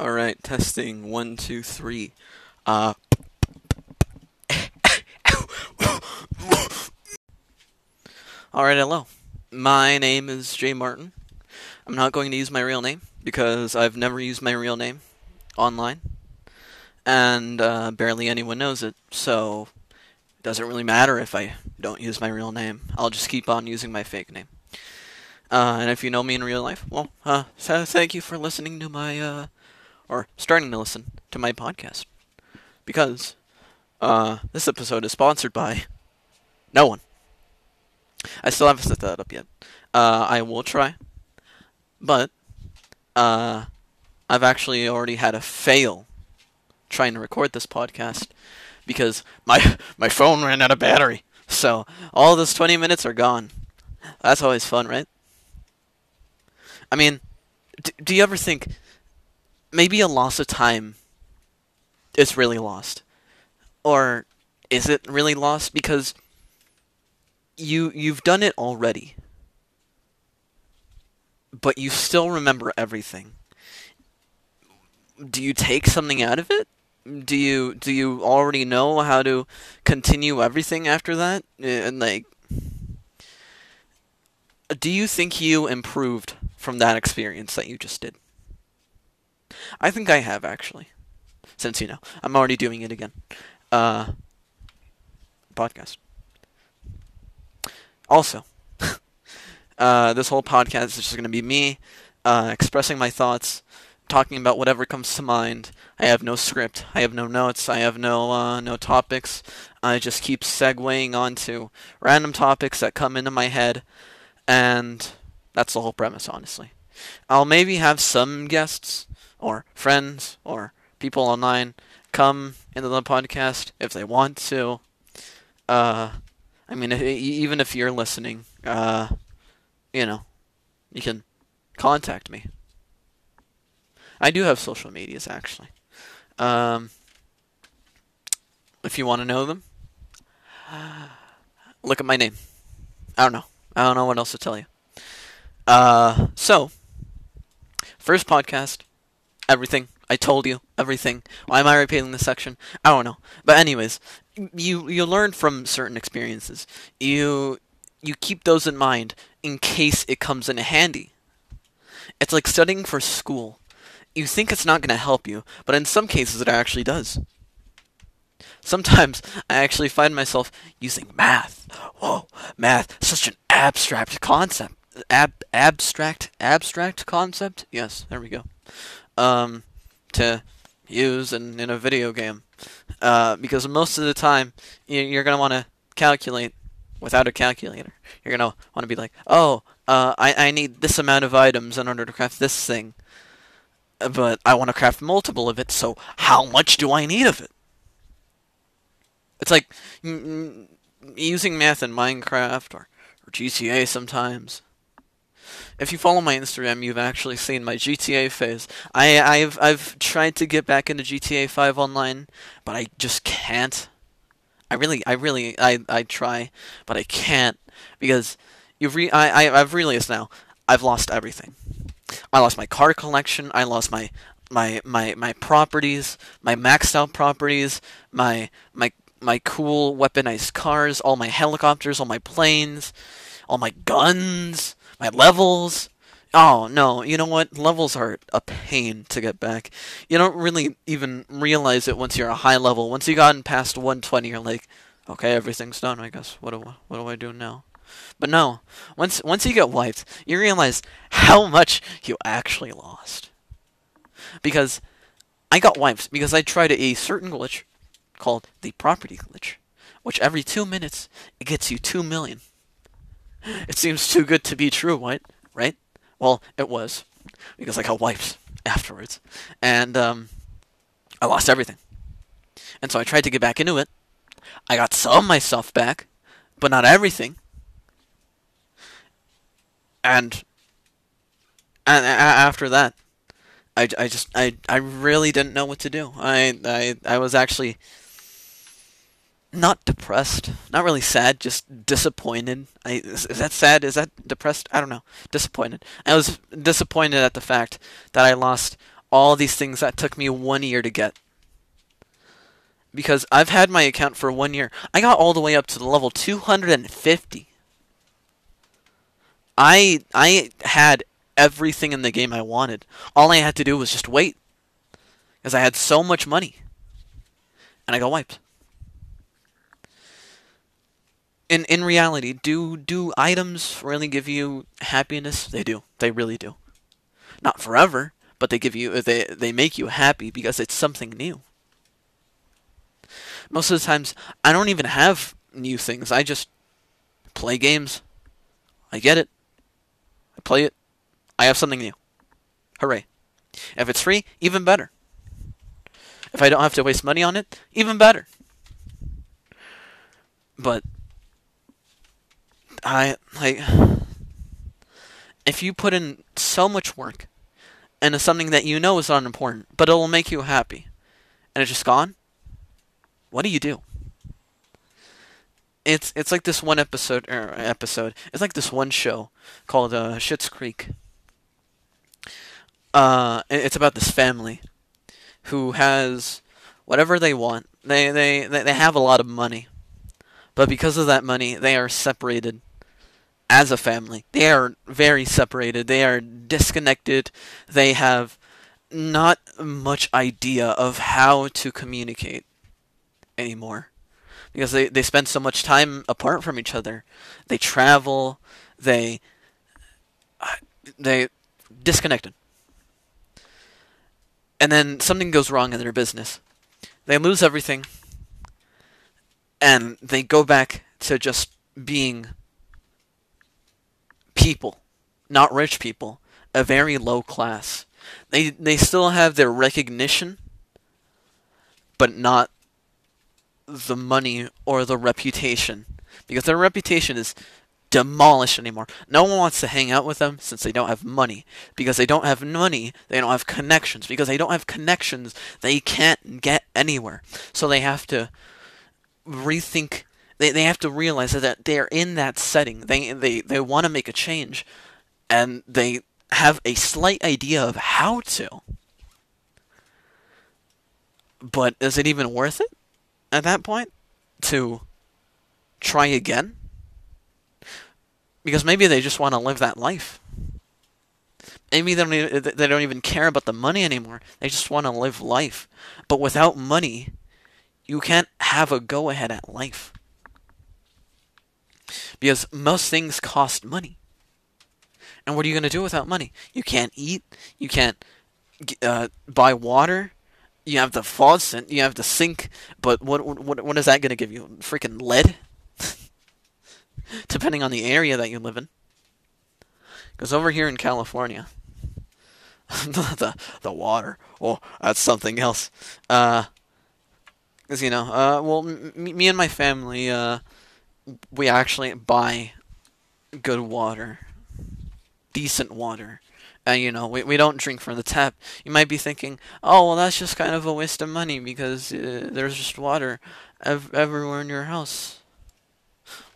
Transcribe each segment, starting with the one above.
All right, testing 1, 2, 3. All right, hello. My name is Jay Martin. I'm not going to use my real name because I've never used my real name online, and barely anyone knows it. So it doesn't really matter if I don't use my real name. I'll just keep on using my fake name. And if you know me in real life, well, so thank you for listening to my or starting to listen to my podcast, because this episode is sponsored by no one. I still haven't set that up yet. I will try, but I've actually already had a fail trying to record this podcast because my phone ran out of battery, so all those 20 minutes are gone. That's always fun, right? I mean, do you ever think maybe a loss of time is really lost? Or is it really lost because you've done it already, but you still remember everything? Do you take something out of it? Do you already know how to continue everything after that? And do you think you improved from that experience that you just did? I think I have, actually. Since, I'm already doing it again. Podcast. Also, this whole podcast is just going to be me expressing my thoughts, talking about whatever comes to mind. I have no script. I have no notes. I have no topics. I just keep segueing onto random topics that come into my head, and that's the whole premise, honestly. I'll maybe have some guests or friends or people online come into the podcast if they want to. I mean, even if you're listening, you can contact me. I do have social medias, actually. If you want to know them, look at my name. I don't know what else to tell you. So, first podcast, everything. I told you everything. Why am I repeating this section? I don't know. But anyways, you learn from certain experiences. You keep those in mind in case it comes in handy. It's like studying for school. You think it's not going to help you, but in some cases it actually does. Sometimes I actually find myself using math. Whoa, math, such an abstract concept. Abstract concept? Yes, there we go. To use in a video game. Because most of the time, you're going to want to calculate without a calculator. You're going to want to be like, I need this amount of items in order to craft this thing. But I want to craft multiple of it, so how much do I need of it? It's like using math in Minecraft or GTA sometimes. If you follow my Instagram, you've actually seen my GTA phase. I've tried to get back into GTA 5 online, but I just can't. I try, but I can't, because I've realized now I've lost everything. I lost my car collection. I lost my properties, my maxed out properties, my cool weaponized cars, all my helicopters, all my planes, all my guns. My levels. Oh, no. You know what? Levels are a pain to get back. You don't really even realize it once you're a high level. Once you've gotten past 120, you're like, okay, everything's done, I guess. What do I do now? But no. Once you get wiped, you realize how much you actually lost. Because I got wiped because I tried a certain glitch called the property glitch, which every 2 minutes, it gets you 2 million. It seems too good to be true, right? Well, it was, because I got wiped afterwards, and I lost everything. And so I tried to get back into it. I got some of my stuff back, but not everything. And after that, I really didn't know what to do. I was actually not depressed, not really sad, just disappointed. Is that sad? Is that depressed? I don't know. Disappointed. I was disappointed at the fact that I lost all these things that took me 1 year to get. Because I've had my account for 1 year. I got all the way up to the level 250. I had everything in the game I wanted. All I had to do was just wait. Because I had so much money. And I got wiped. In reality, do items really give you happiness? They do. They really do. Not forever, but they give you they make you happy because it's something new. Most of the times, I don't even have new things. I just play games. I get it. I play it. I have something new. Hooray. If it's free, even better. If I don't have to waste money on it, even better. But if you put in so much work into something that you know is not important, but it will make you happy, and it's just gone, what do you do? It's like this one episode. It's like this one show called Schitt's Creek. It's about this family who has whatever they want. They have a lot of money, but because of that money, they are separated as a family. They are very separated. They are disconnected. They have not much idea of how to communicate anymore, because they spend so much time apart from each other. They travel. They disconnected. And then something goes wrong in their business. They lose everything. And they go back to just being people, not rich people, a very low class. They still have their recognition, but not the money or the reputation, because their reputation is demolished anymore. No one wants to hang out with them since they don't have money. Because they don't have money, they don't have connections. Because they don't have connections, they can't get anywhere. So they have to rethink. They have to realize that they're in that setting. They want to make a change, and they have a slight idea of how to. But is it even worth it at that point to try again? Because maybe they just want to live that life. Maybe they don't even care about the money anymore. They just want to live life. But without money, you can't have a go-ahead at life. Because most things cost money. And what are you going to do without money? You can't eat. You can't buy water. You have the faucet. You have the sink. But what is that going to give you? Freaking lead? Depending on the area that you live in. Because over here in California, the water, oh, that's something else. Because, me and my family, we actually buy good water. Decent water. And, we don't drink from the tap. You might be thinking, oh, well, that's just kind of a waste of money because there's just water everywhere in your house.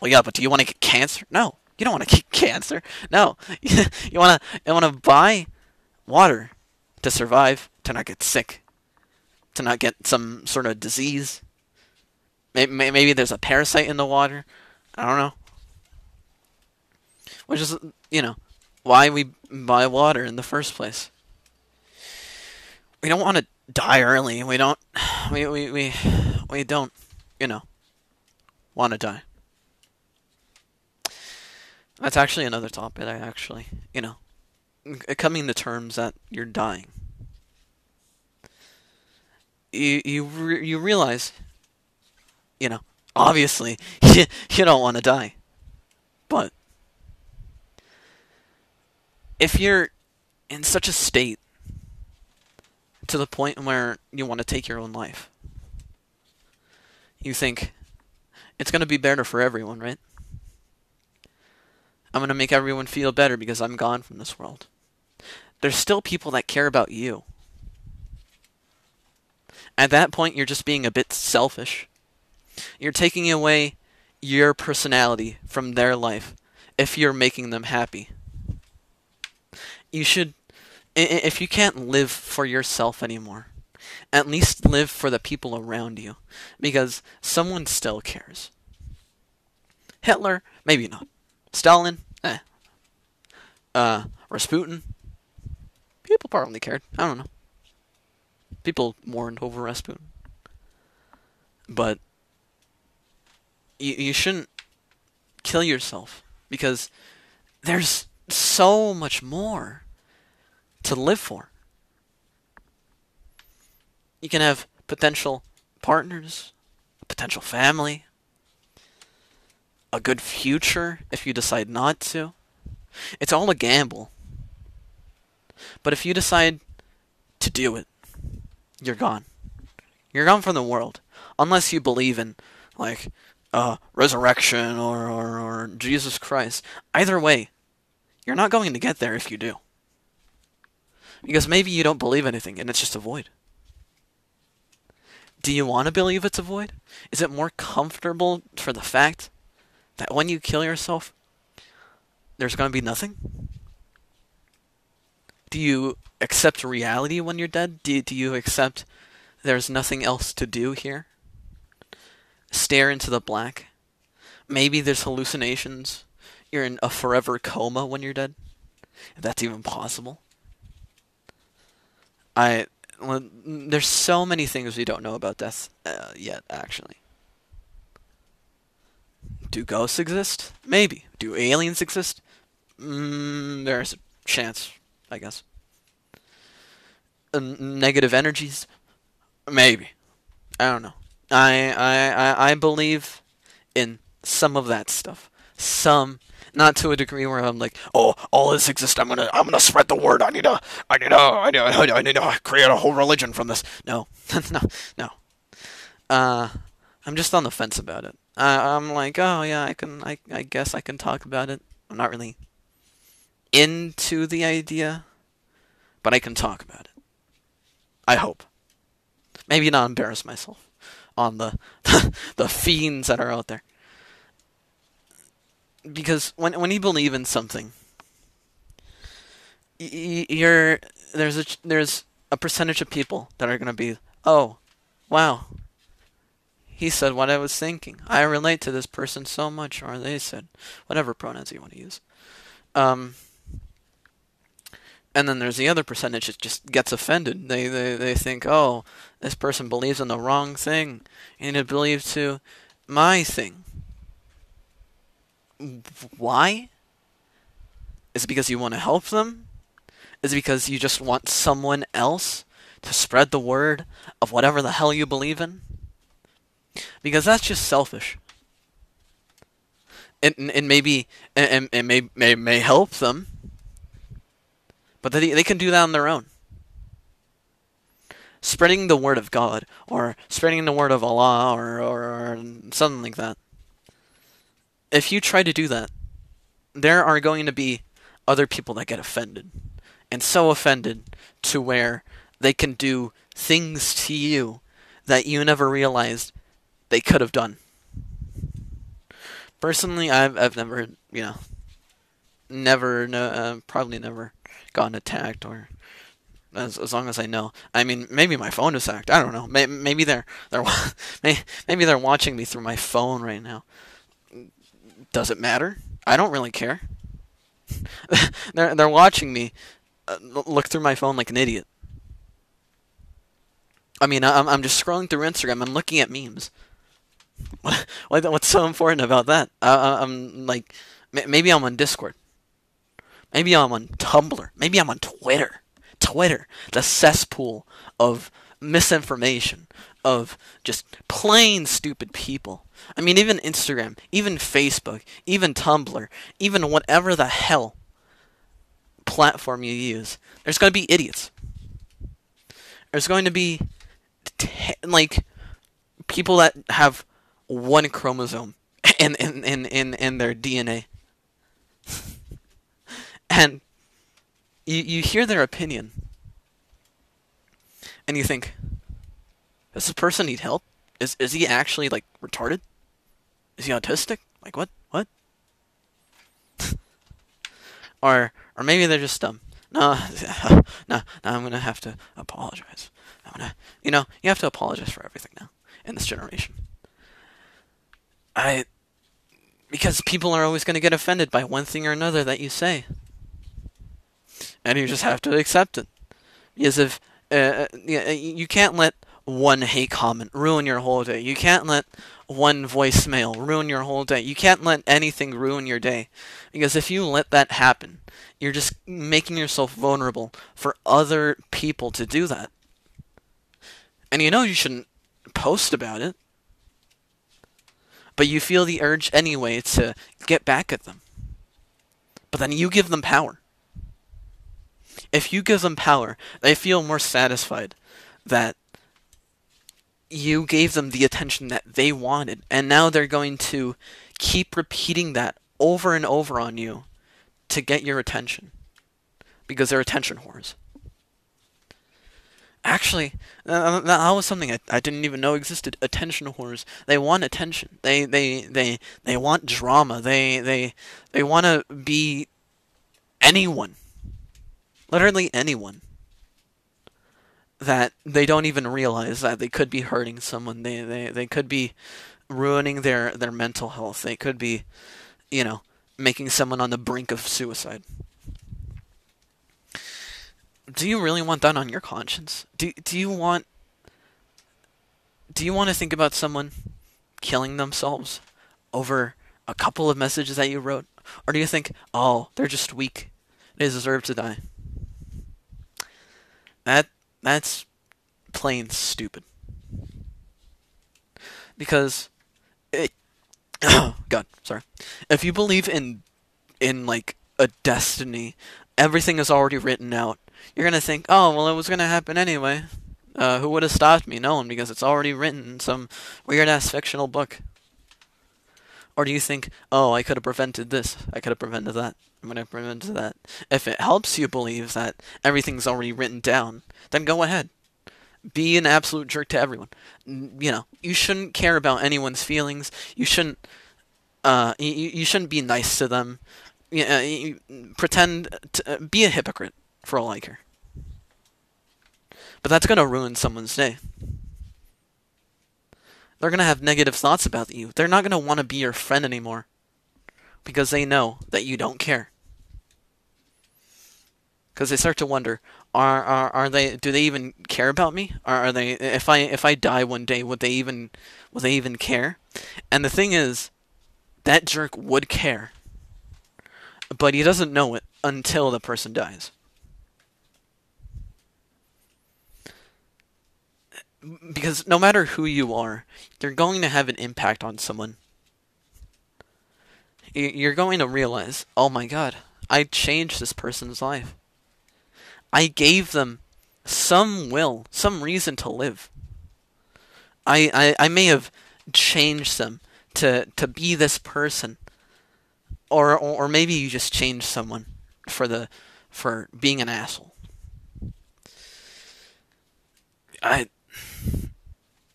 Well, yeah, but do you want to get cancer? No, you don't want to get cancer. No, you want to buy water to survive, to not get sick, to not get some sort of disease. Maybe there's a parasite in the water. I don't know. Which is, why we buy water in the first place. We don't want to die early. We don't. We don't. Want to die. That's actually another topic, coming to terms that you're dying. You realize, obviously, you don't want to die. But if you're in such a state to the point where you want to take your own life, you think, it's going to be better for everyone, right? I'm going to make everyone feel better because I'm gone from this world. There's still people that care about you. At that point, you're just being a bit selfish. You're taking away your personality from their life if you're making them happy. You should if you can't live for yourself anymore, at least live for the people around you, because someone still cares. Hitler, maybe not. Stalin, eh. Rasputin, people probably cared. I don't know. People mourned over Rasputin. But you shouldn't kill yourself, because there's so much more to live for. You can have potential partners, a potential family, a good future if you decide not to. It's all a gamble. But if you decide to do it, you're gone. You're gone from the world. Unless you believe in, like, resurrection or Jesus Christ. Either way, you're not going to get there if you do. Because maybe you don't believe anything and it's just a void. Do you want to believe it's a void? Is it more comfortable for the fact that when you kill yourself, there's going to be nothing? Do you accept reality when you're dead? Do you accept there's nothing else to do here? Stare into the black. Maybe there's hallucinations. You're in a forever coma when you're dead. If that's even possible. There's so many things we don't know about death yet, actually. Do ghosts exist? Maybe. Do aliens exist? There's a chance, I guess. Negative energies? Maybe. I don't know. I believe in some of that stuff. Some, not to a degree where I'm like, oh, all this exists. I'm gonna spread the word. I need to create a whole religion from this. No, no. I'm just on the fence about it. I'm like, oh yeah, I guess I can talk about it. I'm not really into the idea, but I can talk about it. I hope. Maybe not embarrass myself on the fiends that are out there. Because when you believe in something, there's a percentage of people that are gonna be, oh, wow, he said what I was thinking. I relate to this person so much, or they said whatever pronouns you want to use. And then there's the other percentage that just gets offended. They think, oh, this person believes in the wrong thing, and it believes to my thing. Why? Is it because you want to help them? Is it because you just want someone else to spread the word of whatever the hell you believe in? Because that's just selfish. It may help them, but they can do that on their own. Spreading the word of God, or spreading the word of Allah, or something like that. If you try to do that, there are going to be other people that get offended. And so offended to where they can do things to you that you never realized they could have done. Personally, I've never, probably never gotten attacked, or as long as I know. I mean, maybe my phone is hacked. I don't know. Maybe they're watching me through my phone right now. Does it matter? I don't really care. They're watching me look through my phone like an idiot. I mean, I'm just scrolling through Instagram. I'm looking at memes. What's so important about that? I'm like, maybe I'm on Discord. Maybe I'm on Tumblr. Maybe I'm on Twitter. Twitter, the cesspool of misinformation, of just plain stupid people. I mean, even Instagram, even Facebook, even Tumblr, even whatever the hell platform you use, there's going to be idiots. There's going to be, people that have one chromosome in their DNA. And you hear their opinion, and you think, does this person need help? Is he actually, retarded? Is he autistic? Like, what? Or maybe they're just dumb. no, I'm gonna have to apologize. You have to apologize for everything now in this generation. Because people are always gonna get offended by one thing or another that you say, and you just have to accept it. Because if you can't let one hate comment ruin your whole day. You can't let one voicemail ruin your whole day. You can't let anything ruin your day. Because if you let that happen, you're just making yourself vulnerable for other people to do that. And you know you shouldn't post about it, but you feel the urge anyway to get back at them. But then you give them power. If you give them power, they feel more satisfied that you gave them the attention that they wanted, and now they're going to keep repeating that over and over on you to get your attention, because they're attention whores. Actually, that was something I didn't even know existed. Attention whores. They want attention. They want drama. They want to be anyone, literally anyone, that they don't even realize that they could be hurting someone. They could be ruining their mental health. They could be, making someone on the brink of suicide. Do you really want that on your conscience? Do you want to think about someone killing themselves over a couple of messages that you wrote? Or do you think, oh, they're just weak, they deserve to die? That's plain stupid. Because oh God, sorry. If you believe in like a destiny, everything is already written out, you're gonna think, oh well, it was gonna happen anyway. Who would have stopped me? No one, because it's already written in some weird ass fictional book. Or do you think, oh, I could have prevented this, I could have prevented that, I'm going to prevent that. If it helps you believe that everything's already written down, then go ahead. Be an absolute jerk to everyone. You shouldn't care about anyone's feelings. You shouldn't. You shouldn't be nice to them. Pretend to be a hypocrite for all I care. But that's going to ruin someone's day. They're going to have negative thoughts about you. They're not going to want to be your friend anymore, because they know that you don't care. Because they start to wonder, do they even care about me? Are they, if I die one day, would they even care? And the thing is, that jerk would care, but he doesn't know it until the person dies. Because no matter who you are, you're going to have an impact on someone. You're going to realize, oh my God, I changed this person's life. I gave them some will, some reason to live. I may have changed them to be this person, or maybe you just changed someone for being an asshole.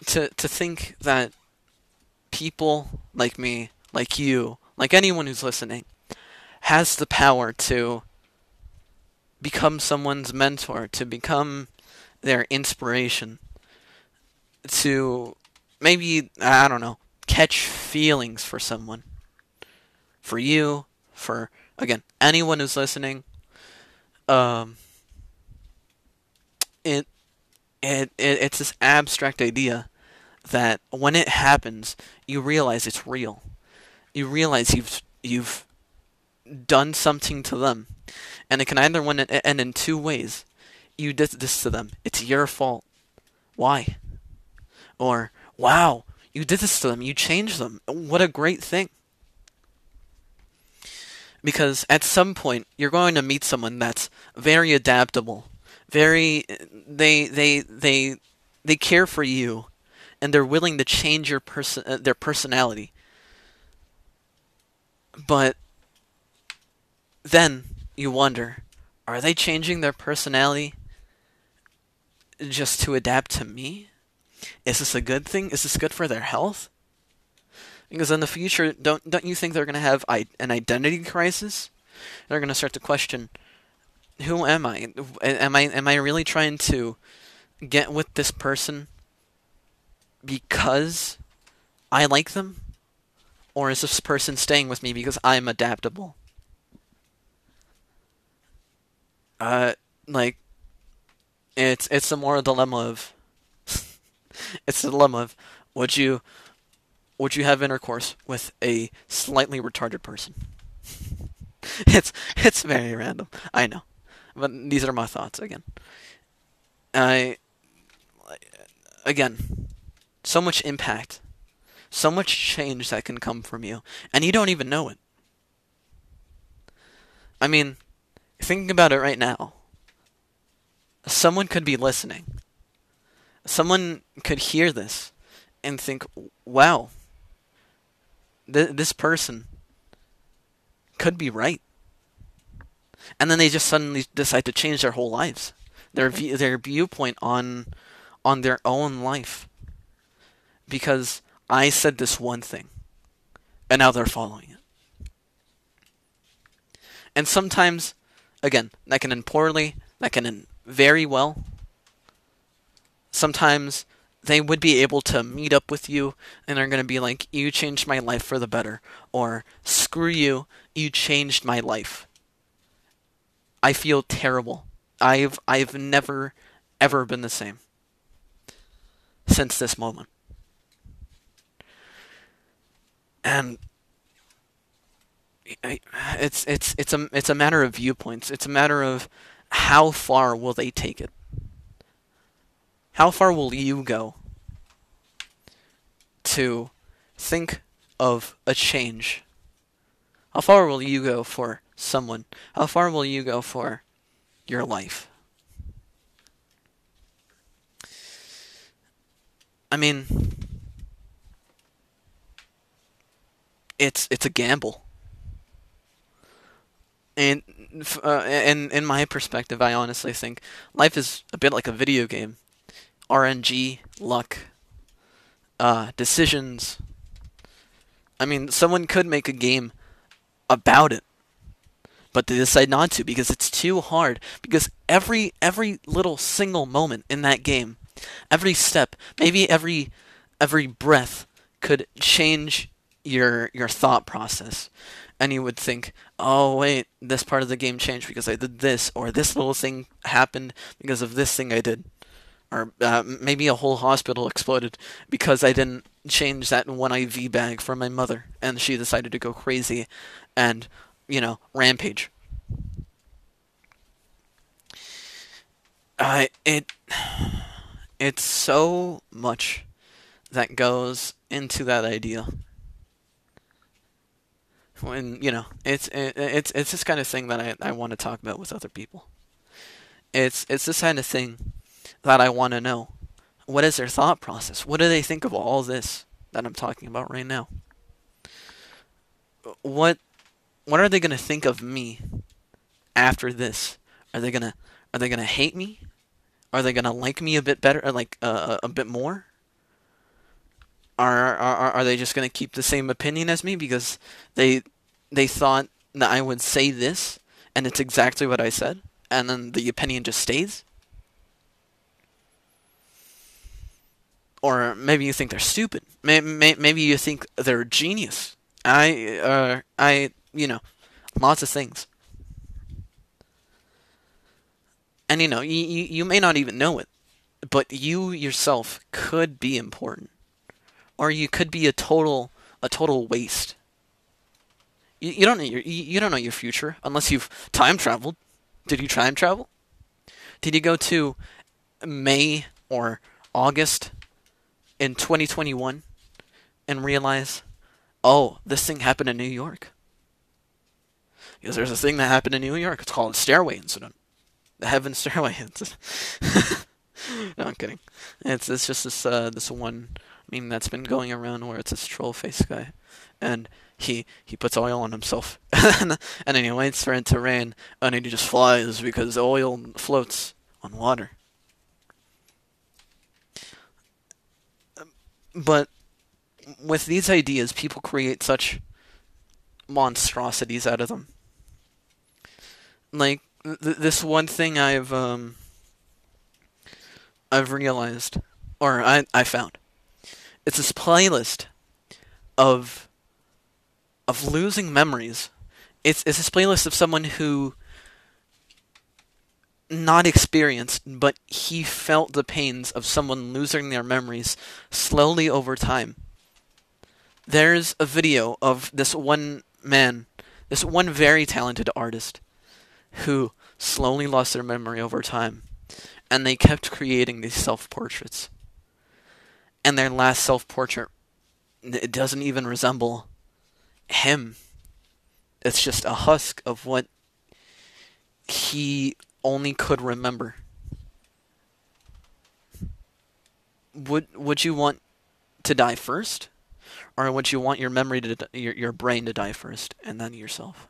To think that people like me, like you, like anyone who's listening, has the power to become someone's mentor, to become their inspiration, to maybe, I don't know, catch feelings for someone. For you, for, again, anyone who's listening. It's this abstract idea that when it happens, you realize it's real. You realize you've done something to them, and it can either end in two ways. You did this to them, it's your fault. Why? Or, wow, you did this to them, you changed them, what a great thing. Because at some point, you're going to meet someone that's very adaptable, they care for you, and they're willing to change your their personality. But then you wonder, are they changing their personality just to adapt to me? Is this a good thing? Is this good for their health? Because in the future, don't you think they're going to have an identity crisis? They're going to start to question, who am I? Am I really trying to get with this person because I like them? Or is this person staying with me because I'm adaptable? Like, it's a moral dilemma of, it's the dilemma of, would you have intercourse with a slightly retarded person? It's very random, I know, but these are my thoughts again. Again, so much impact. So much change that can come from you, and you don't even know it. I mean, thinking about it right now, someone could be listening. Someone could hear this and think, wow, this person could be right. And then they just suddenly decide to change their whole lives, their viewpoint on their own life. Because I said this one thing, and now they're following it. And sometimes, again, that can end poorly, that can end very well. Sometimes they would be able to meet up with you, and they're going to be like, you changed my life for the better, or screw you, you changed my life. I feel terrible. I've never, ever been the same since this moment. And it's a matter of viewpoints. It's a matter of how far will they take it. How far will you go to think of a change? How far will you go for someone? How far will you go for your life? I mean, it's a gamble, and in my perspective, I honestly think life is a bit like a video game. RNG, luck, decisions. I mean, someone could make a game about it, but they decide not to because it's too hard. Because every little single moment in that game, every step, maybe every breath, could change your thought process, and you would think, oh wait, this part of the game changed because I did this, or this little thing happened because of this thing I did, or maybe a whole hospital exploded because I didn't change that one IV bag for my mother, and she decided to go crazy and, you know, rampage. It's so much that goes into that idea. When, you know, it's this kind of thing that I want to talk about with other people. It's this kind of thing that I want to know. What is their thought process? What do they think of all this that I'm talking about right now? What are they going to think of me after this? Are they going to hate me? Are they going to like me a bit better, or like a bit more? Are they just going to keep the same opinion as me because they thought that I would say this and it's exactly what I said, and then the opinion just stays? Or maybe you think they're stupid. Maybe you think they're a genius. You know, lots of things. And you know, you may not even know it, but you yourself could be important. Or you could be a total waste. You don't know your future unless you've time traveled. Did you time travel? Did you go to May or August in 2021 and realize, oh, this thing happened in New York? Because there's a thing that happened in New York. It's called the Stairway Incident, the Heaven Stairway Incident. No, I'm kidding. It's just this one meme that's been going around where it's this troll face guy, and he puts oil on himself, and then he waits for it to rain, and he just flies because oil floats on water. But with these ideas, people create such monstrosities out of them. Like, this one thing I've realized, or I found, it's this playlist of losing memories. It's this playlist of someone who, not experienced, but he felt the pains of someone losing their memories slowly over time. There's a video of this one man, this one very talented artist, who slowly lost their memory over time, and they kept creating these self-portraits. And their last self-portrait, it doesn't even resemble him. It's just a husk of what he only could remember. Would you want to die first, or would you want your memory to your brain to die first, and then yourself?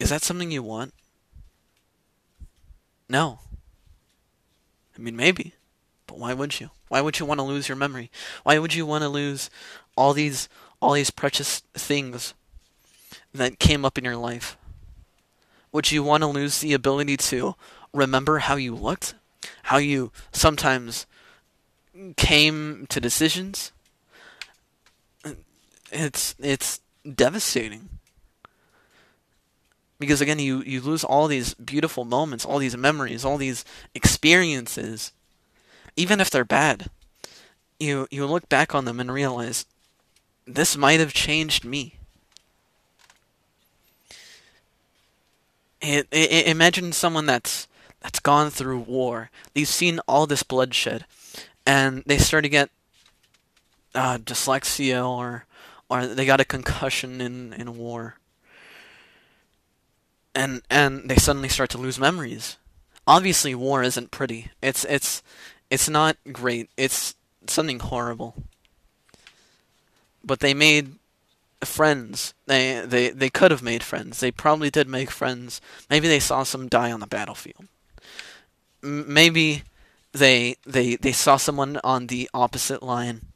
Is that something you want? No. I mean, maybe, but why would you? Why would you want to lose your memory? Why would you want to lose all these precious things that came up in your life? Would you want to lose the ability to remember how you looked? How you sometimes came to decisions? It's devastating. Because again, you lose all these beautiful moments, all these memories, all these experiences. Even if they're bad, you look back on them and realize, this might have changed me. Imagine someone that's gone through war. They've seen all this bloodshed, and they start to get dyslexia, or they got a concussion in war, and they suddenly start to lose memories. Obviously, war isn't pretty. It's not great. It's something horrible. But they made friends. They could have made friends. They probably did make friends. Maybe they saw some die on the battlefield. Maybe they saw someone on the opposite line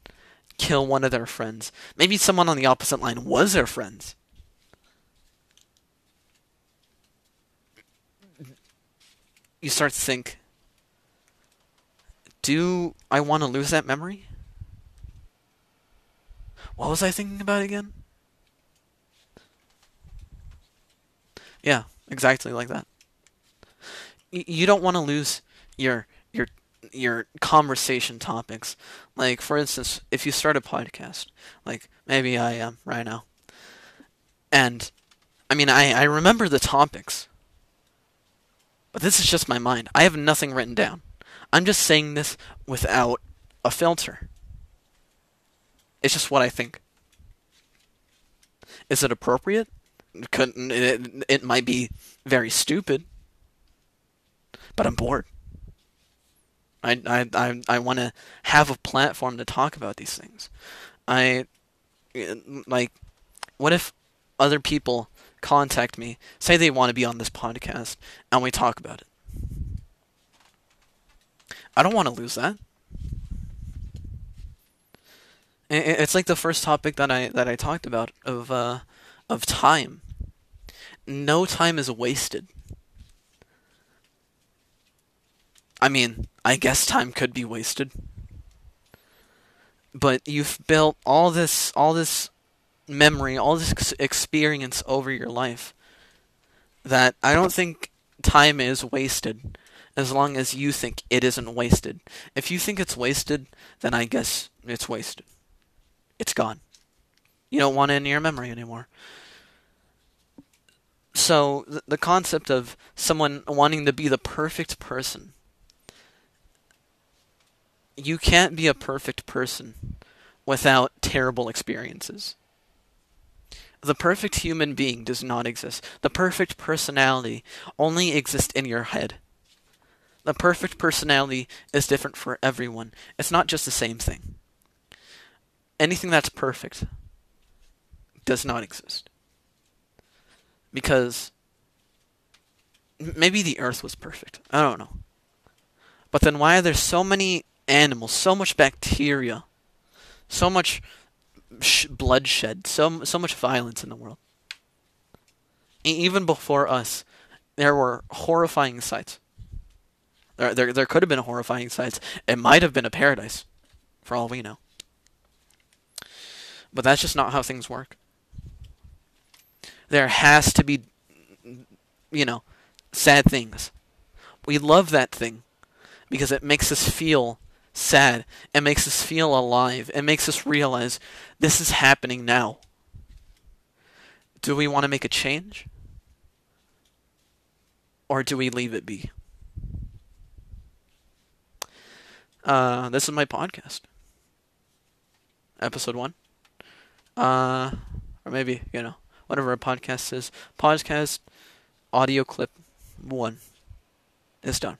kill one of their friends. Maybe someone on the opposite line was their friends. You start to think, do I want to lose that memory? What was I thinking about again? Yeah, exactly like that. You don't want to lose your conversation topics. Like, for instance, if you start a podcast, like maybe I am right now, and I mean I remember the topics, but this is just my mind. I have nothing written down. I'm just saying this without a filter. It's just what I think. Is it appropriate? It might be very stupid, but I'm bored. I want to have a platform to talk about these things. What if other people contact me, say they want to be on this podcast, and we talk about it? I don't want to lose that. It's like the first topic that I talked about of time. No time is wasted. I mean, I guess time could be wasted, but you've built all this memory, all this experience over your life, that I don't think time is wasted, as long as you think it isn't wasted. If you think it's wasted, then I guess it's wasted. It's gone. You don't want it in your memory anymore. So the concept of someone wanting to be the perfect person. You can't be a perfect person without terrible experiences. The perfect human being does not exist. The perfect personality only exists in your head. The perfect personality is different for everyone. It's not just the same thing. Anything that's perfect does not exist. Because maybe the earth was perfect. I don't know. But then why are there so many animals, so much bacteria, so much bloodshed, so much violence in the world? even before us, there were horrifying sights. There could have been horrifying sights. It might have been a paradise, for all we know. But that's just not how things work. There has to be, sad things. We love that thing because it makes us feel sad. It makes us feel alive. It makes us realize this is happening now. Do we want to make a change? Or do we leave it be? This is my podcast. Episode 1. Or maybe, whatever a podcast is. Podcast audio clip 1 is done.